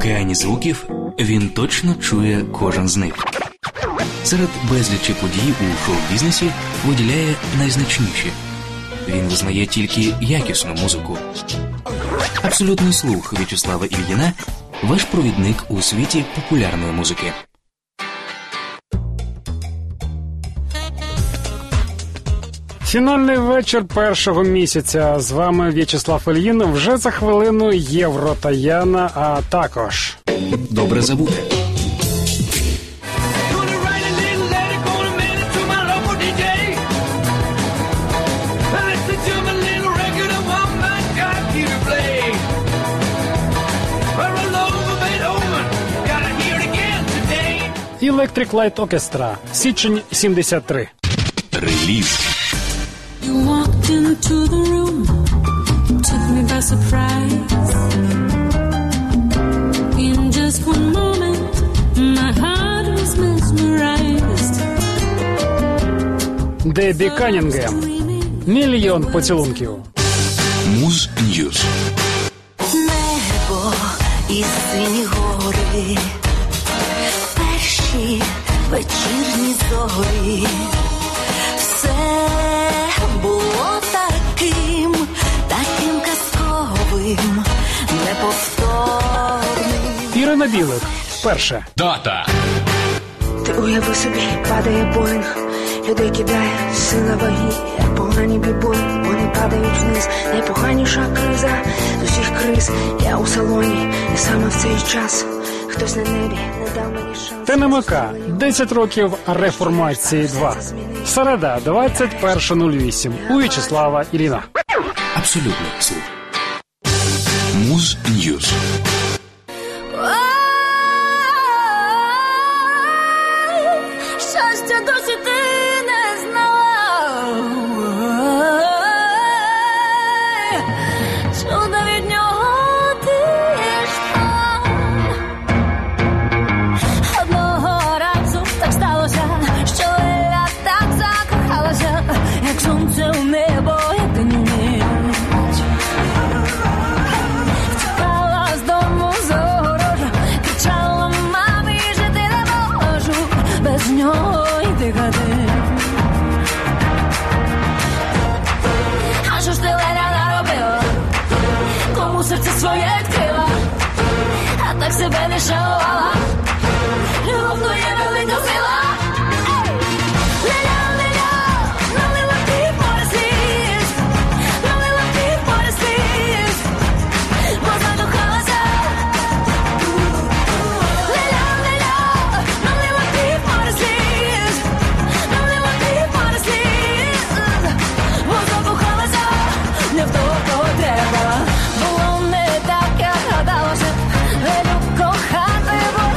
океані звуків він точно чує кожен з них. Серед безлічі подій у шоу-бізнесі виділяє найзначніші. Він визнає тільки якісну музику. Абсолютний слух В'ячеслава Ільїна – ваш провідник у світі популярної музики. Фінальний вечір першого місяця. З вами В'ячеслав Ільїн. Вже за хвилину Євро Таянна, а також... Добре забути. Electric Light Orchestra. Січень 73. Реліз. You walked into the room, took me by surprise. In just one moment, my heart was mesmerized. Дебі Канінгем. Мільйон поцілунків. Муз Ньюз. Небо і сині гори. Вечірні зорі. Все було таким, таким казковим, неповторним. Ірина Білик. Перше. Дата. Ти уяви собі, падає Боїнг, людей кидає, сила ваги, як погані бібой, вони падають вниз. Найпоганіша криза з усіх криз. Я у салоні, і саме в цей час хтось на небі не дав мені шанс. ТНМК. 10 років реформації 2. Середа, 21.08. У В'ячеслава Ільїна. Абсолютний слух. Муз Ньюз. Щастя досі ти не знав. Чудо від нього. А що ж ти, Леля, наробила? Кому серце своє відкрила? А так себе не шанувала. Любов то є велика сила. Леля, Леля, налила ти море сліз. Налила ти море сліз. Бо закохалася. Леля, Леля, налила ти море сліз. Налила ти море сліз. Бо закохалася не в того, кого треба. Було не так, як гадалося. Велю кохати було.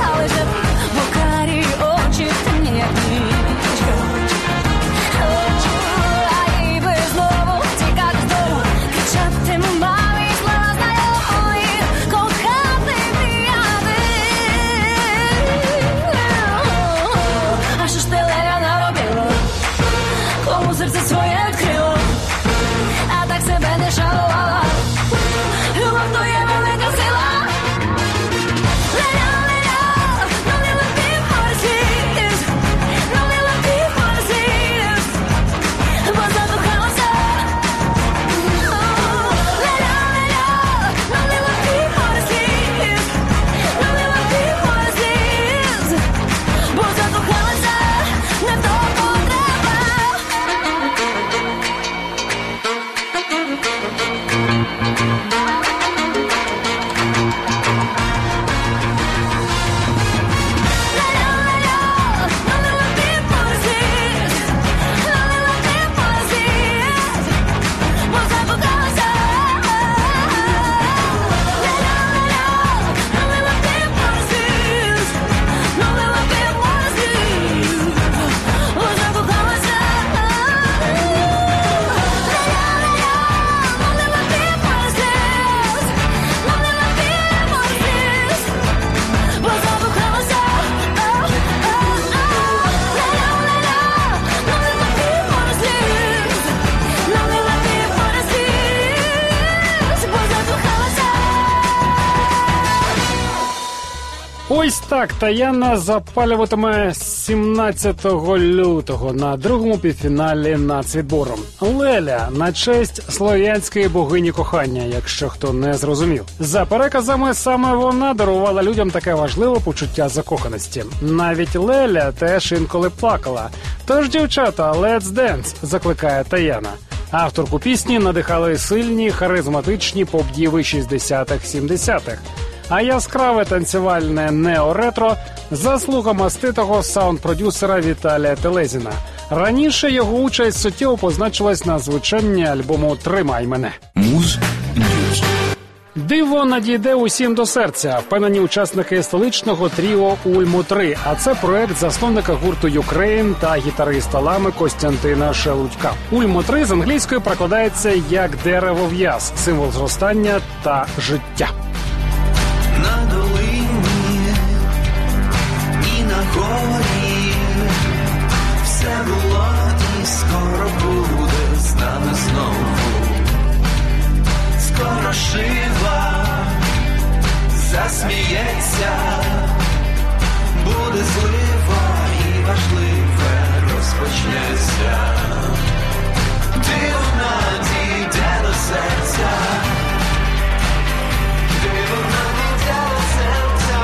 Ось так Таянна запалюватиме 17 лютого на другому півфіналі нацвідбору. Леля на честь слов'янської богині кохання, якщо хто не зрозумів. За переказами, саме вона дарувала людям таке важливе почуття закоханості. Навіть Леля теж інколи плакала. Тож, дівчата, let's dance, закликає Таянна. Авторку пісні надихали сильні, харизматичні поп-діви 60-х-70-х. А яскраве танцювальне неоретро заслуга маститого саунд-продюсера Віталія Телезіна. Раніше його участь суттєво позначилась на звучанні альбому «Тримай мене». Диво надійде усім до серця, впевнені учасники столичного тріо «Ульму-3», а це проект засновника гурту «Юкрейн» та гітариста «Лами» Костянтина Шелудька. «Ульму-3» з англійської перекладається як «дерево в'яз», символ зростання та життя. На долині і на горі все було і скоро буде з нами знову. Скоро жива засміється, буде злива і важливе розпочнеться. Дивна дійде до серця, дивна дійде до серця.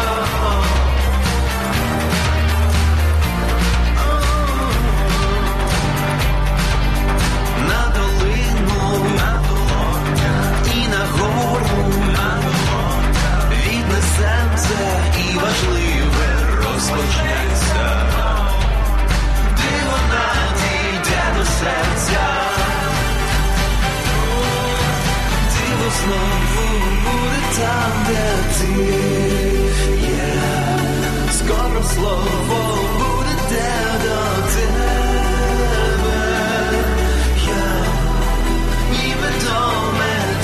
На долину, на гору віднесем це і важливе розпочнеться. Диво надійде до серця, диво знову буде там, де ти є. Скоро слово буде те до тебе, я ніби до мене.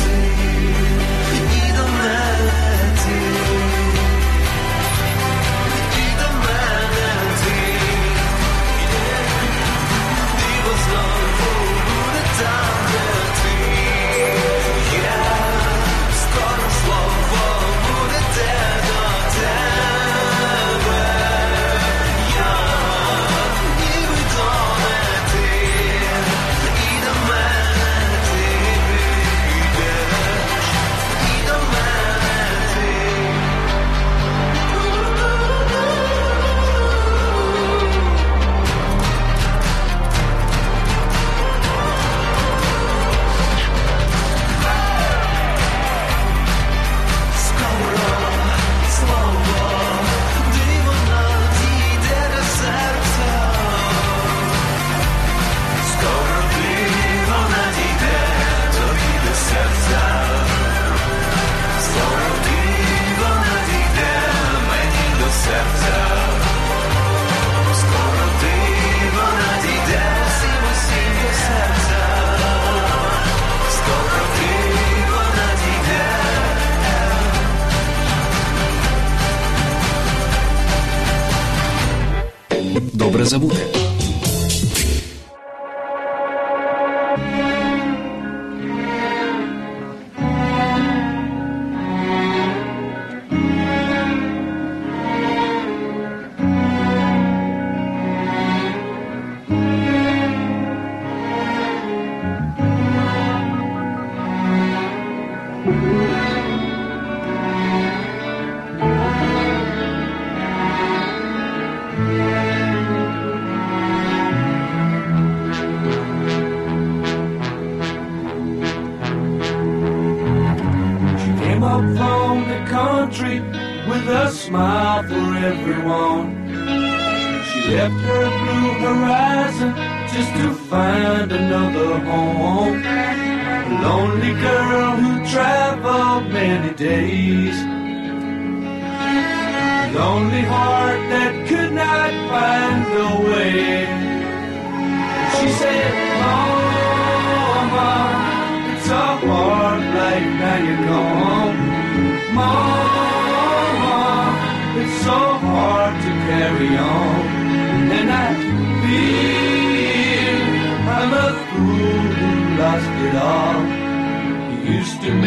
Добре забути.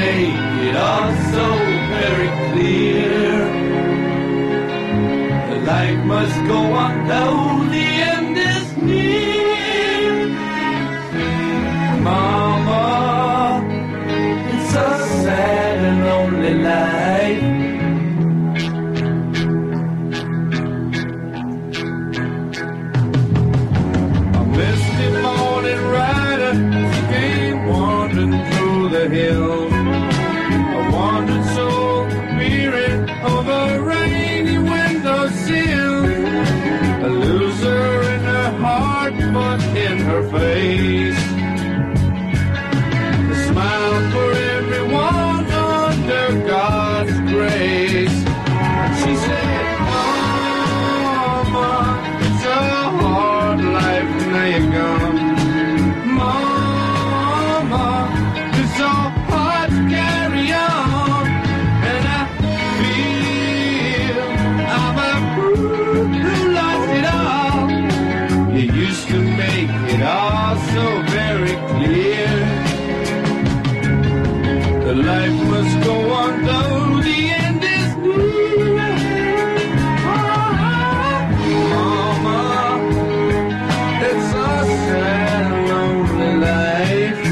Make it all so very clear. must go on, though the end is near. Mama, it's a sad and lonely life. A misty morning rider came wandering through the hills. I wandered so weary of a rainy windowsill. A loser in her heart, but in her face a smile for everyone under God's grace. She said, Mama, it's a hard life now you're gone. Mama, it's so hard to carry on. And I feel I'm a fool who lost it all. You used to make it all so very clear. The life must go on though the end is near. Mama, it's a sad and lonely life.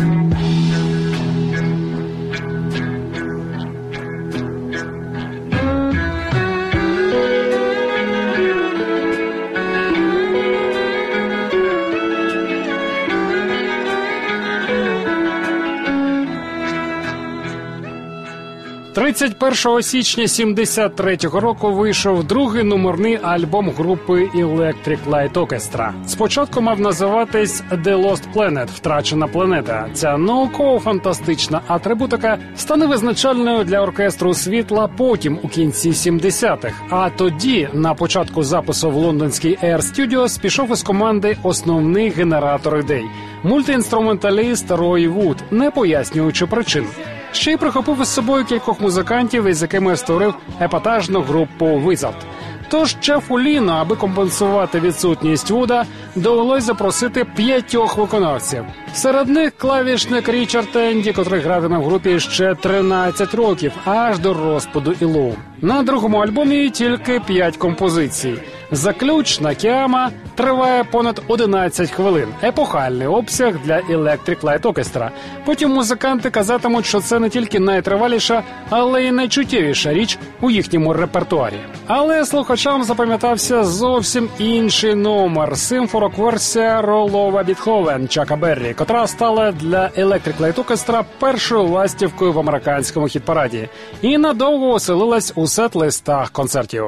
«31 січня 73-го року вийшов другий номерний альбом групи Electric Light Orchestra. Спочатку мав називатись «The Lost Planet» – «Втрачена планета». Ця науково-фантастична атрибутика стане визначальною для оркестру світла потім, у кінці 70-х. А тоді, на початку запису в лондонській Air Studios, пішов із команди основний генератор ідей – мультиінструменталіст Рой Вуд, не пояснюючи причин. Ще й прихопив із собою кількох музикантів, із якими створив епатажну групу Wizzard. Тож Джефу Лінну, аби компенсувати відсутність Вуда, довелось запросити 5 виконавців. Серед них клавішник Річард Тенді, котрий гратиме в групі ще 13 років, аж до розпаду ELO. На другому альбомі тільки 5 композицій. Заключна «Кіама» триває понад 11 хвилин. Епохальний обсяг для Electric Light Orchestra. Потім музиканти казатимуть, що це не тільки найтриваліша, але й найчуттєвіша річ у їхньому репертуарі. Але слухачам запам'ятався зовсім інший номер – симфорок-версія ролова Бетховен Чака Беррі, котра стала для Electric Light Orchestra першою ластівкою в американському хіт-параді і надовго оселилась у сет-листах концертів.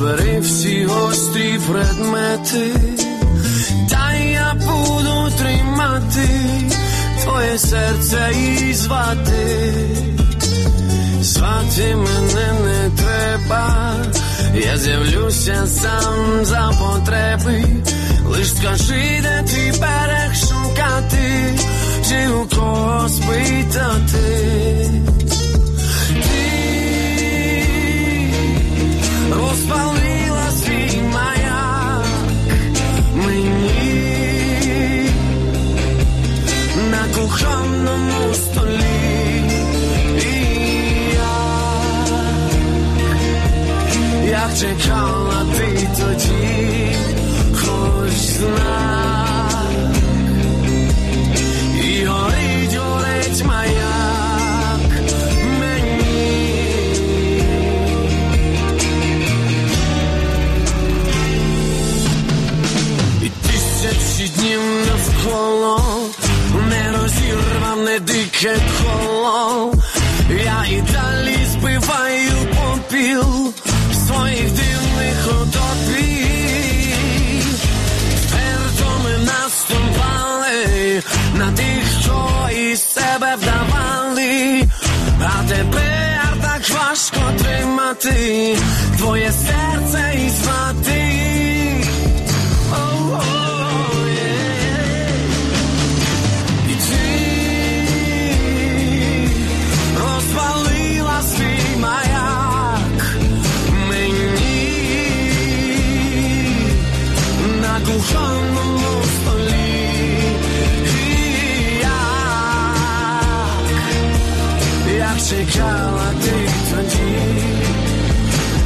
забери всі гострі предмети, та я буду тримати твоє серце і звати. Звати мене не треба, я з'явлюся сам за потреби. Лиш скажи, де ти берег шукати, чи у кого спитати. Ти розпалила свій маяк мені на кухонному столі. Як чекала ти тоді, хоч знак, і горить, горить маяк мені. І тисячі днів навколо, не розірвав, не дике коло, я і далі збиваю попіл своїх дивних утопій. Твердо ми наступали на тих, що із себе вдавали. А тепер так важко тримати твоє серце і звати. І ти розвалила свій маяк кухонному столі. І як чекала ти тоді,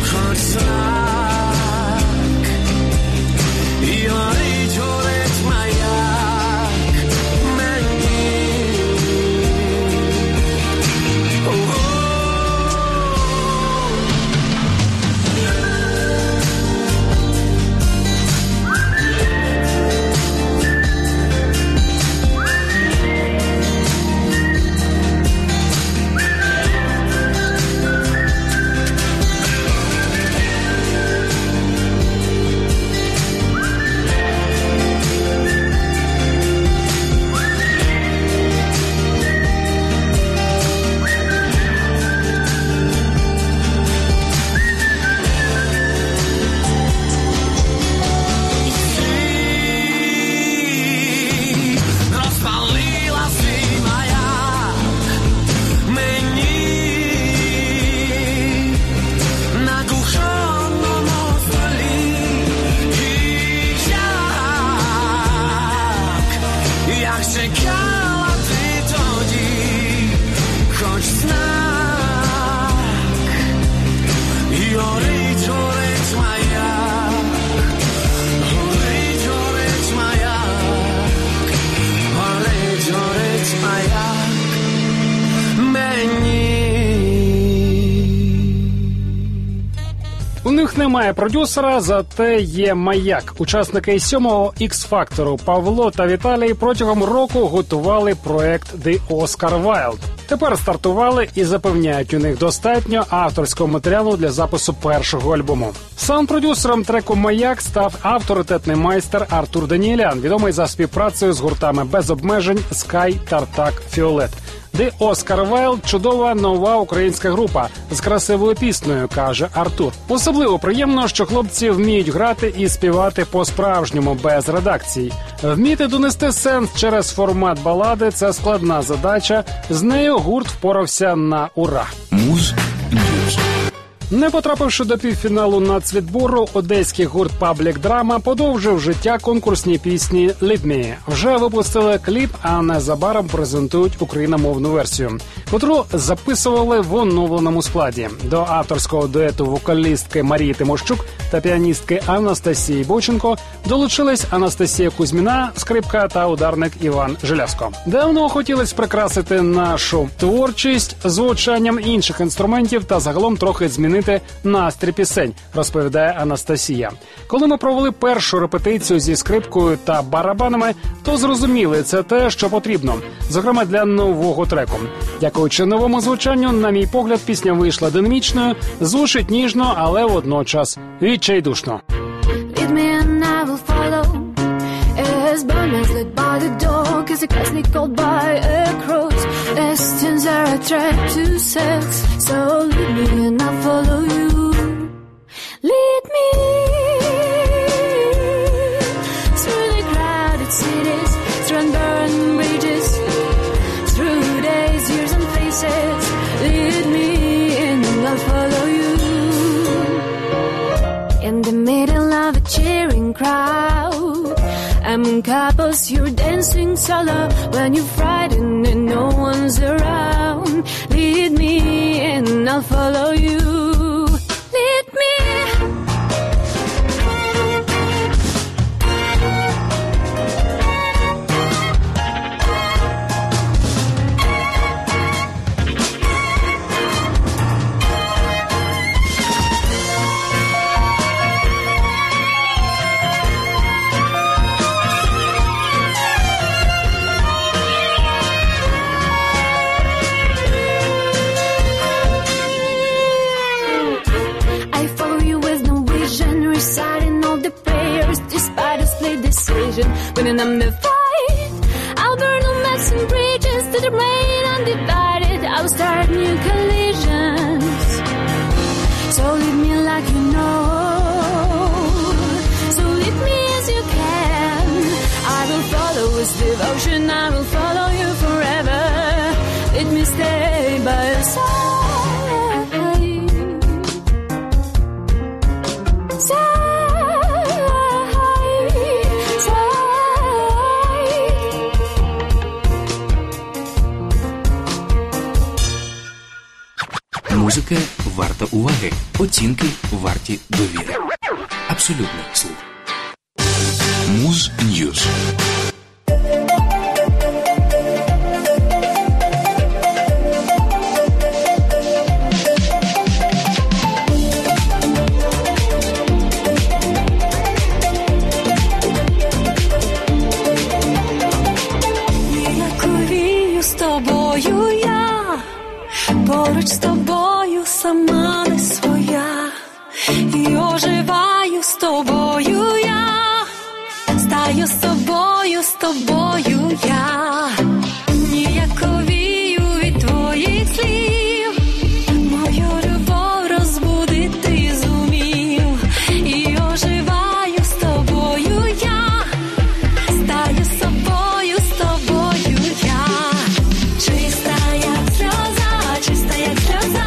хоч знак, і горить, горить маяк мені. Ого! Немає продюсера, зате є маяк. Учасники 7-го X-Factor Павло та Віталій протягом року готували проект The Oscar Wilde. Тепер стартували і запевняють, у них достатньо авторського матеріалу для запису першого альбому. Сам продюсером треку «Маяк» став авторитетний майстер Артур Даніелян, відомий за співпрацею з гуртами «Без обмежень», «Скай», «Тартак», «Фіолет». The Oscar Wilde – чудова нова українська група з красивою піснею, каже Артур. Особливо приємно, що хлопці вміють грати і співати по-справжньому, без редакцій. Вміти донести сенс через формат балади – це складна задача, з нею гурт впорався на ура. Не потрапивши до півфіналу нацвідбору, одеський гурт «Паблік Драма» подовжив життя конкурсній пісні «Ліпмі». Вже випустили кліп, а незабаром презентують україномовну версію, котру записували в оновленому складі. До авторського дуету вокалістки Марії Тимощук та піаністки Анастасії Боченко долучились Анастасія Кузьміна, скрипка, та ударник Іван Желязко. Давно хотілось прикрасити нашу творчість звучанням інших інструментів та загалом трохи змінити змінити настрій пісень, розповідає Анастасія. Коли ми провели першу репетицію зі скрипкою та барабанами, то зрозуміли, це те, що потрібно, зокрема для нового треку. Дякуючи новому звучанню, на мій погляд, пісня вийшла динамічною, звучить ніжно, але водночас відчайдушно. In couples, you're dancing solo when you're frightened and no one's around. Lead me and I'll follow you. Lead me. Winning I'm the fight, I'll burn all mess and bridges to the brain undivided. I'll start new collisions. So leave me like you know. So leave me as you can. I will follow with devotion. I will follow you forever. Let me stay by your side. Музика варта уваги, оцінки варті довіри. Абсолютний слух. Муз-Ньюз. Чиста, як сльоза, чиста, як сльоза,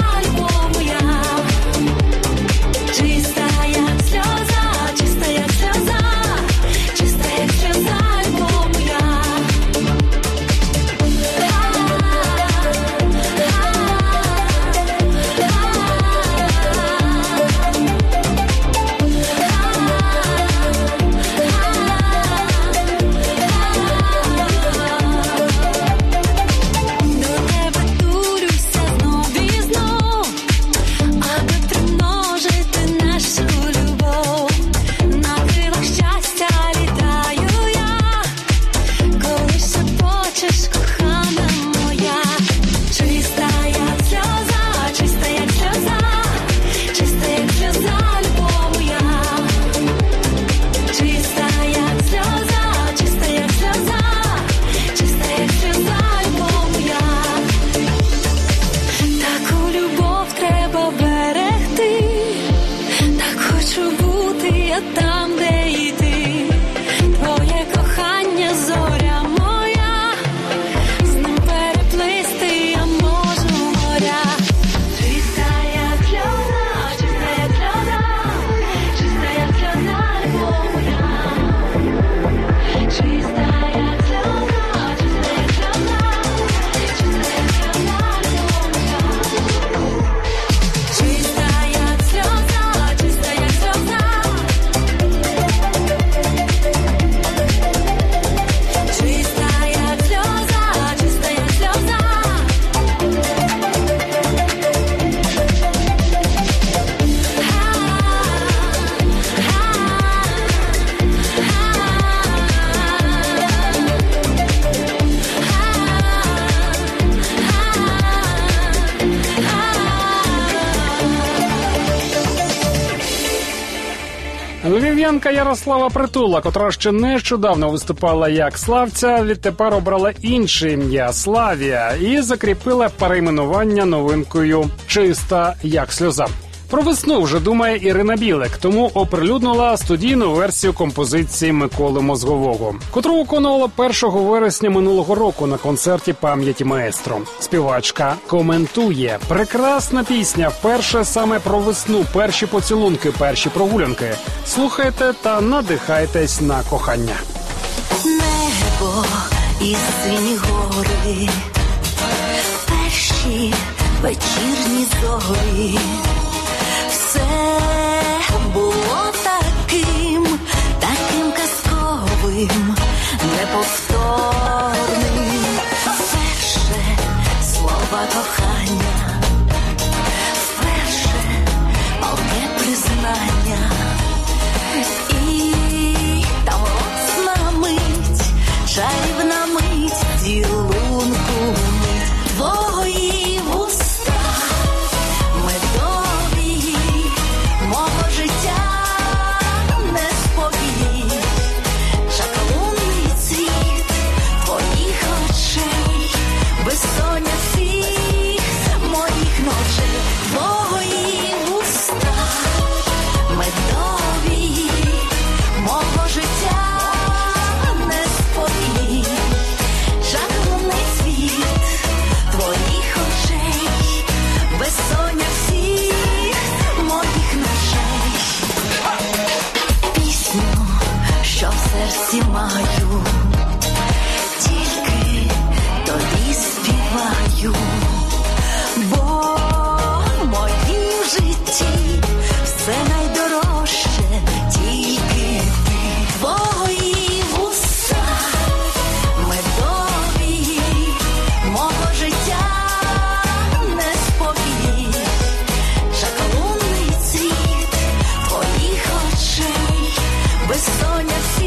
альбому я. Львів'янка Ярослава Притула, котра ще нещодавно виступала як Славця, відтепер обрала інше ім'я – Славія, і закріпила перейменування новинкою «Чиста, як сльоза». Про весну вже думає Ірина Білик, тому оприлюднила студійну версію композиції Миколи Мозгового, котру виконувала 1 вересня минулого року на концерті пам'яті маестро. Співачка коментує. Прекрасна пісня, вперше саме про весну, перші поцілунки, перші прогулянки. Слухайте та надихайтесь на кохання. Небо і сині гори, перші вечірні зорі. Все було таким, таким казковим, неповторним. Вперше слова кохання, вперше палке признання. І там лосна мить, чарівна мить, цілунку мить твої вуста. Маю, тільки тобі співаю, бо в моїм житті все найдорожче тільки ти. Твої вуста медові, мого життя не спокій, шакалунний цвіт твоїх очей, безсоння всіх.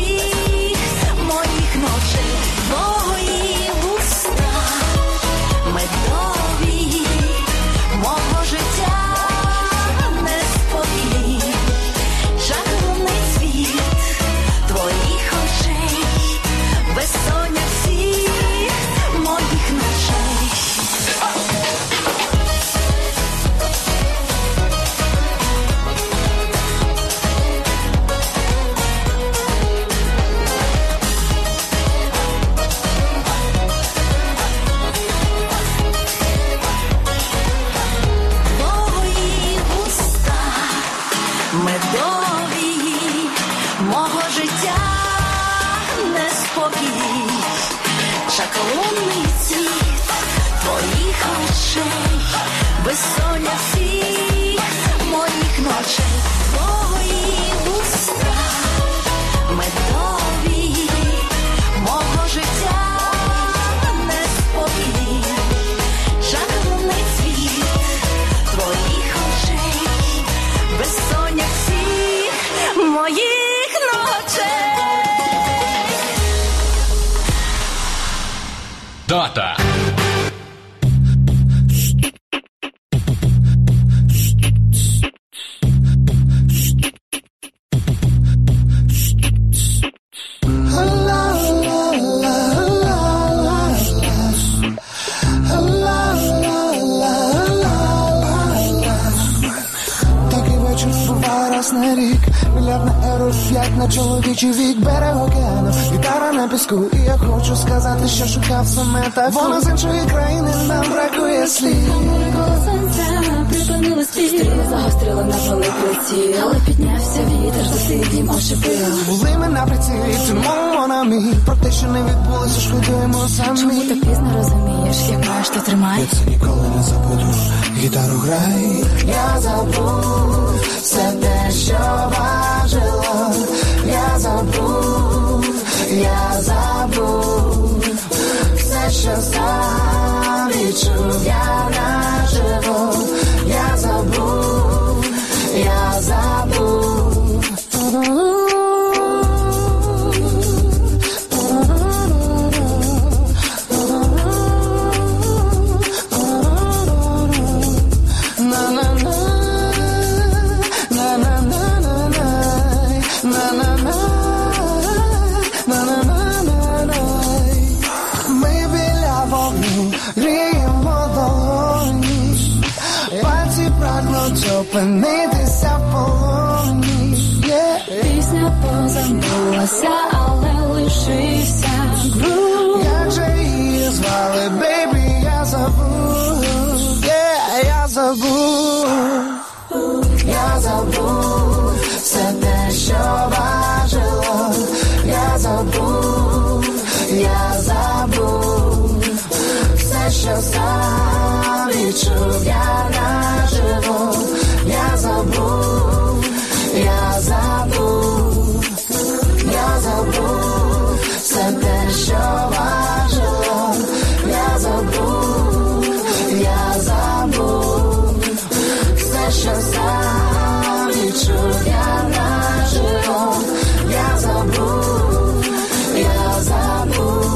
Дата. Чоловічий вік, берег океану, гітара на піску. І я хочу сказати, що шукав саме так. Вона з іншої країни, нам бракує слів. Стріли загострили на полиці, але піднявся вітер, сусіднім ошипив. Були ми на приці, тому вона мій. Про те, що не відбулося, шкодуємо самі. Чому ти пізно розумієш, як маєш, то тримай. Я це ніколи не забуду, гітару грай. Я забув все те, що важило. Я забув, все, що сам відчув, я наживо. Я забув, зупинитися в полоні. Пісня позабулася, але лишився гру. Як же її звали, бейбі, я забув. Я забув, я забув все те, що важило. Я забув, я забув все, що сам відчув. Я наживо, я забув, я забув, я забув все те, що важило. Я забув, я забув все, що сам відчув. Я наживо, я забув, я забув.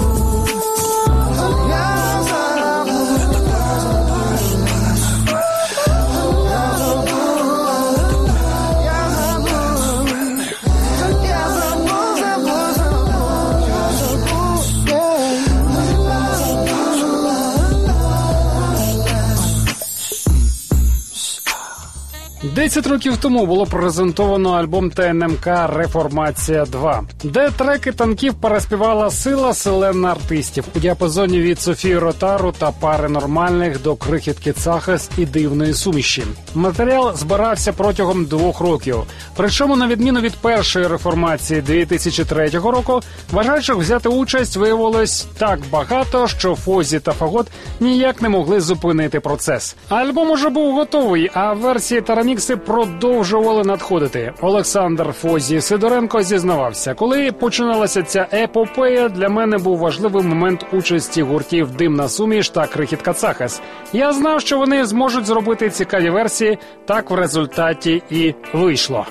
Десять років тому було презентовано альбом ТНМК «Реформація 2», де треки танків переспівала сила селена артистів у діапазоні від Софії Ротару та пари нормальних до крихітки Цахас і дивної суміші. Матеріал збирався протягом 2 років. Причому, на відміну від першої реформації 2003 року, бажаючих взяти участь виявилось так багато, що Фозі та Фагот ніяк не могли зупинити процес. Альбом уже був готовий, а версії та ремікси продовжували надходити. Олександр Фозі Сидоренко зізнавався: коли починалася ця епопея, для мене був важливий момент участі гуртів «Димна суміш» та «Крихітка Цахас». Я знав, що вони зможуть зробити цікаві версії, так в результаті і вийшло.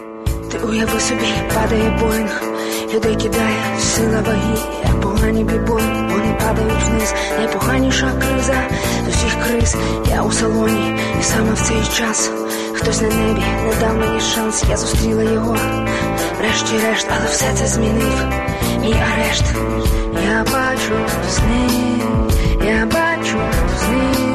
Ти уяви собі, падає Боїнг, людей кидає, сила ваги, як погані бібой, вони падають вниз, найпоганіша криза з усіх криз. Я у салоні, і саме в цей час хтось на небі не дав мені шанс, я зустріла його, врешті-решт, але все це змінив мій арешт. Я бачу сни, я бачу сни.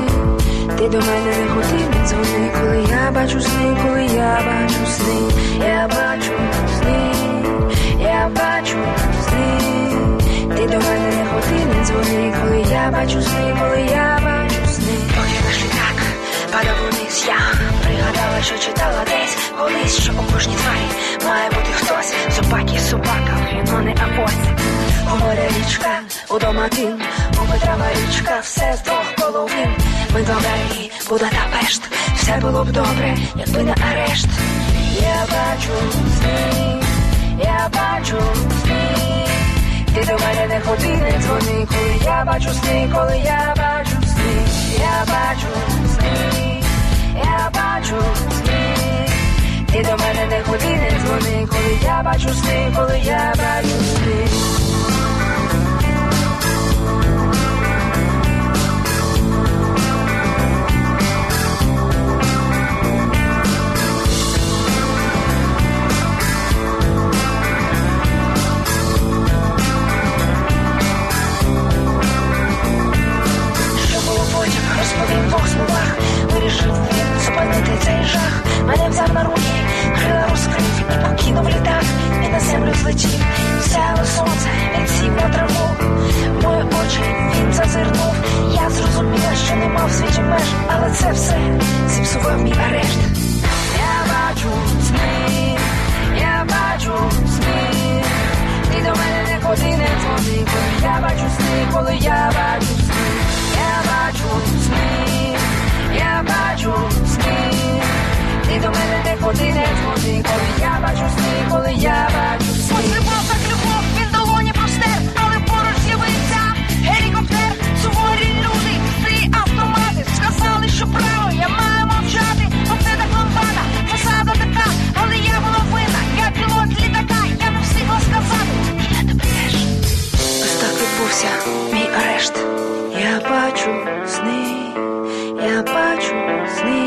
Ти до мене не хотів, не дзвони, коли я бачу сни, коли я бачу сни. Я бачу сни, я бачу сни. Ти до мене не хотів, не дзвони, коли я бачу сни, коли я бачу сни. Поки наш літак падав униз, я пригадала, що читала десь колись, що у кожній тварі має бути хтось. Собаки, собака, хріно не апость. Говоря річка, удома він, у Петрава річка, все з 2 половин. Ми до Берії, Буда та Пешт, все було б добре, якби не арешт. Я бачу сни, я бачу сни. Ти до мене не ходи, не дзвони, коли я бачу сни, коли я бачу сни. Я бачу сни, я бачу сни. Ти до мене не ходи, не дзвони, коли я бачу сни, коли я бачу сни. Розповім в 2 словах, вирішив він зупинити цей жах. Мене взяв на руки, крила розкрив і покинув літак. І на землю злетів, сяло сонце, він сів на траву. В мої очі він зазирнув, я зрозуміла, що не мав світі меж. Але це все зіпсував мій арешт. Я бачу сни, я бачу сни. Ти до мене не ходи, не дзвони, коли я бачу сни, коли я бачу сни. Я бачу сни, я бачу сни. Ти до мене не ходи, не дзвони, коли я бачу сни, коли я бачу сни. Ось любов, так любов, він долоні простер, але поруч з'явився гелікоптер. Суворі люди, 3 автомати, сказали, що право я маю мовчати. Оце так ломбада, посада така, але я була вина, я пілот літака, я не встигла сказати, я тебе теж. Ось так відбувся мій арешт. Я бачу сни, я бачу сни.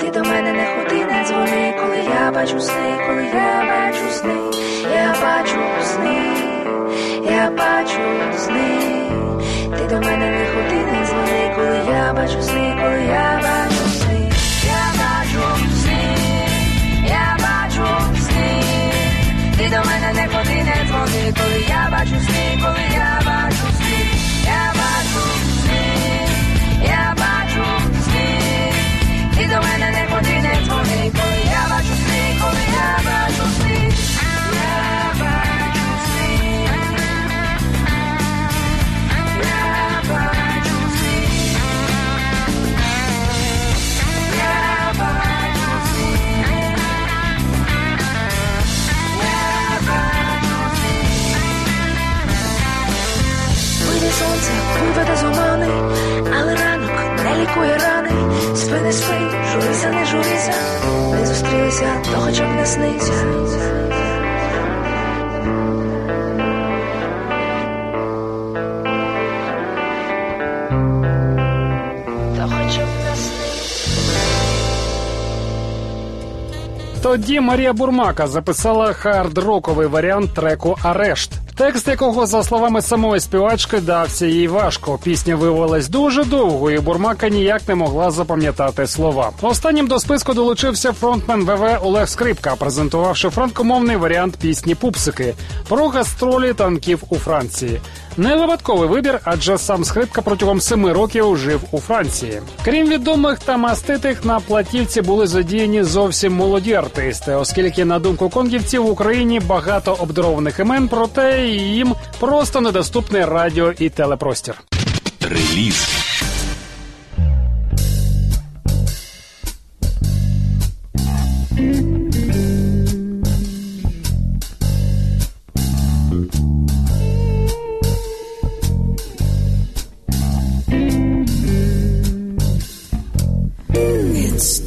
Ти до мене не ходи, не дзвони, коли я бачу сни, коли я бачу сни. Я бачу сни, я бачу сни. Ти до мене не ходи, не дзвони, коли я бачу сни, коли я бачу сни. Я бачу сни. лікує рани. Спи, не спи, журися, не журися. Не зустрілися, то хоча б не сниться. Тоді Марія Бурмака записала хард-роковий варіант треку «Арешт», текст якого, за словами самої співачки, дався їй важко. Пісня виявилась дуже довгою, і Бурмака ніяк не могла запам'ятати слова. Останнім до списку долучився фронтмен ВВ Олег Скрипка, презентувавши франкомовний варіант пісні «Пупсики» про гастролі танків у Франції. Не випадковий вибір, адже сам Скрипка протягом 7 років жив у Франції. Крім відомих та маститих, на платівці були задіяні зовсім молоді артисти, оскільки, на думку конгівців, в Україні багато обдарованих імен, проте їм просто недоступний радіо і телепростір. Реліз.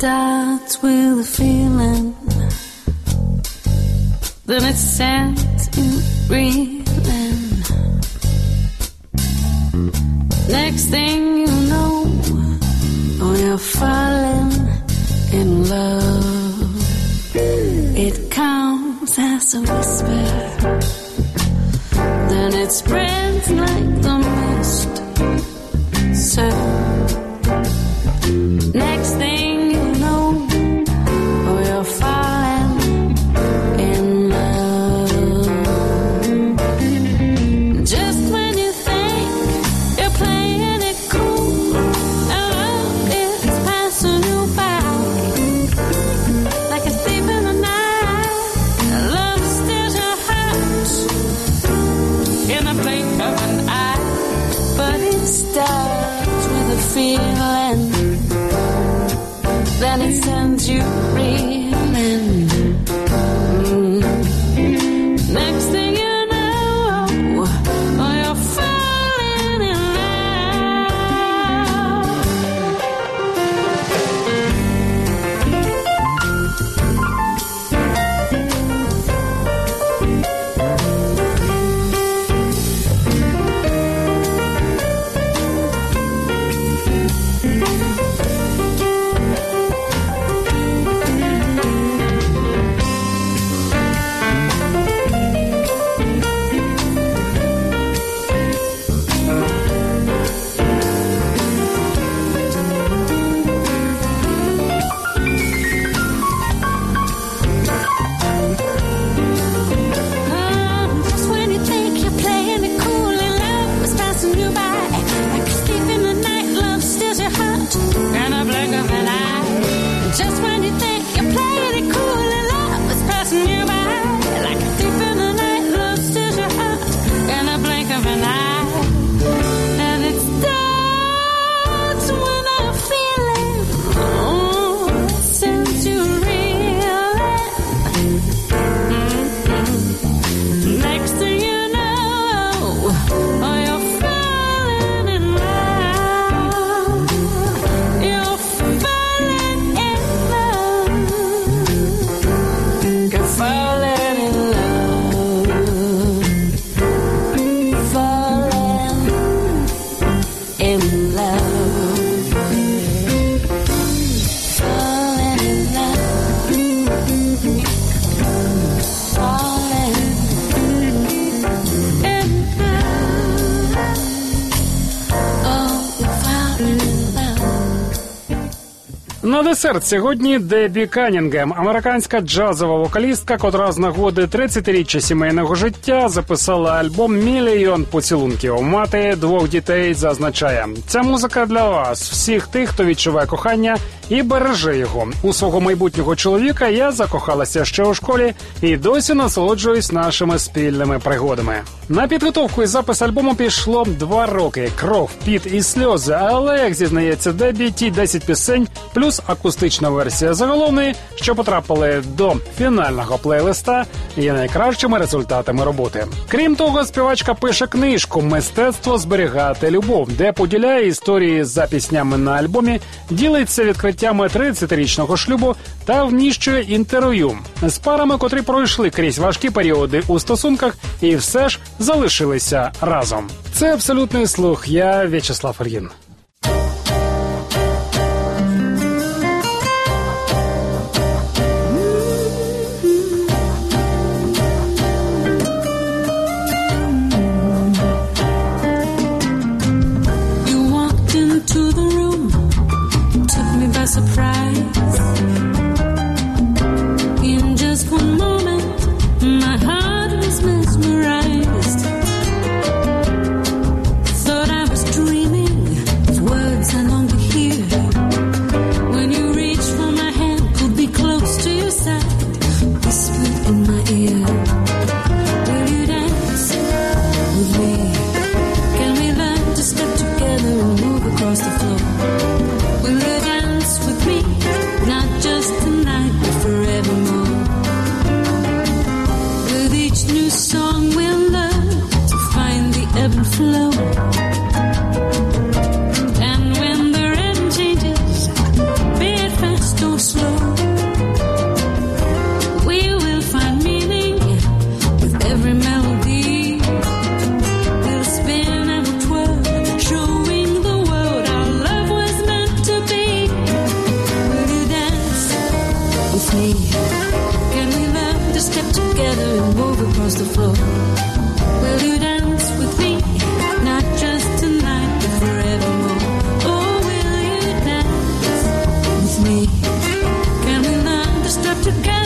Starts with a feeling, then it sets in reeling. Next thing you know, oh, you're falling in love. It comes as a whisper, then it spreads like the mist. So, next thing. Feeling, then it sends you reeling. Mm-hmm. Next thing you know, oh, you're falling in На десерт сьогодні Дебі Каннінгем, американська джазова вокалістка, котра з нагоди 30-річчя сімейного життя записала альбом «Мільйон поцілунків». Мати 2 дітей зазначає: «Ця музика для вас, всіх тих, хто відчуває кохання і береже його. У свого майбутнього чоловіка я закохалася ще у школі і досі насолоджуюсь нашими спільними пригодами. На підготовку і запис альбому пішло 2 роки. Кров, піт і сльози, але, як зізнається Дебі, ті 10 пісень плюс акустична версія заголовної, що потрапили до фінального плейлиста, є найкращими результатами роботи. Крім того, співачка пише книжку «Мистецтво зберігати любов», де поділяє історії за піснями на альбомі, ділиться відкриттями 30-річного шлюбу та вміщує інтерв'ю з парами, котрі пройшли крізь важкі періоди у стосунках і все ж залишилися разом. Це «Абсолютний слух». Я В'ячеслав Ільїн. Can we learn to step together?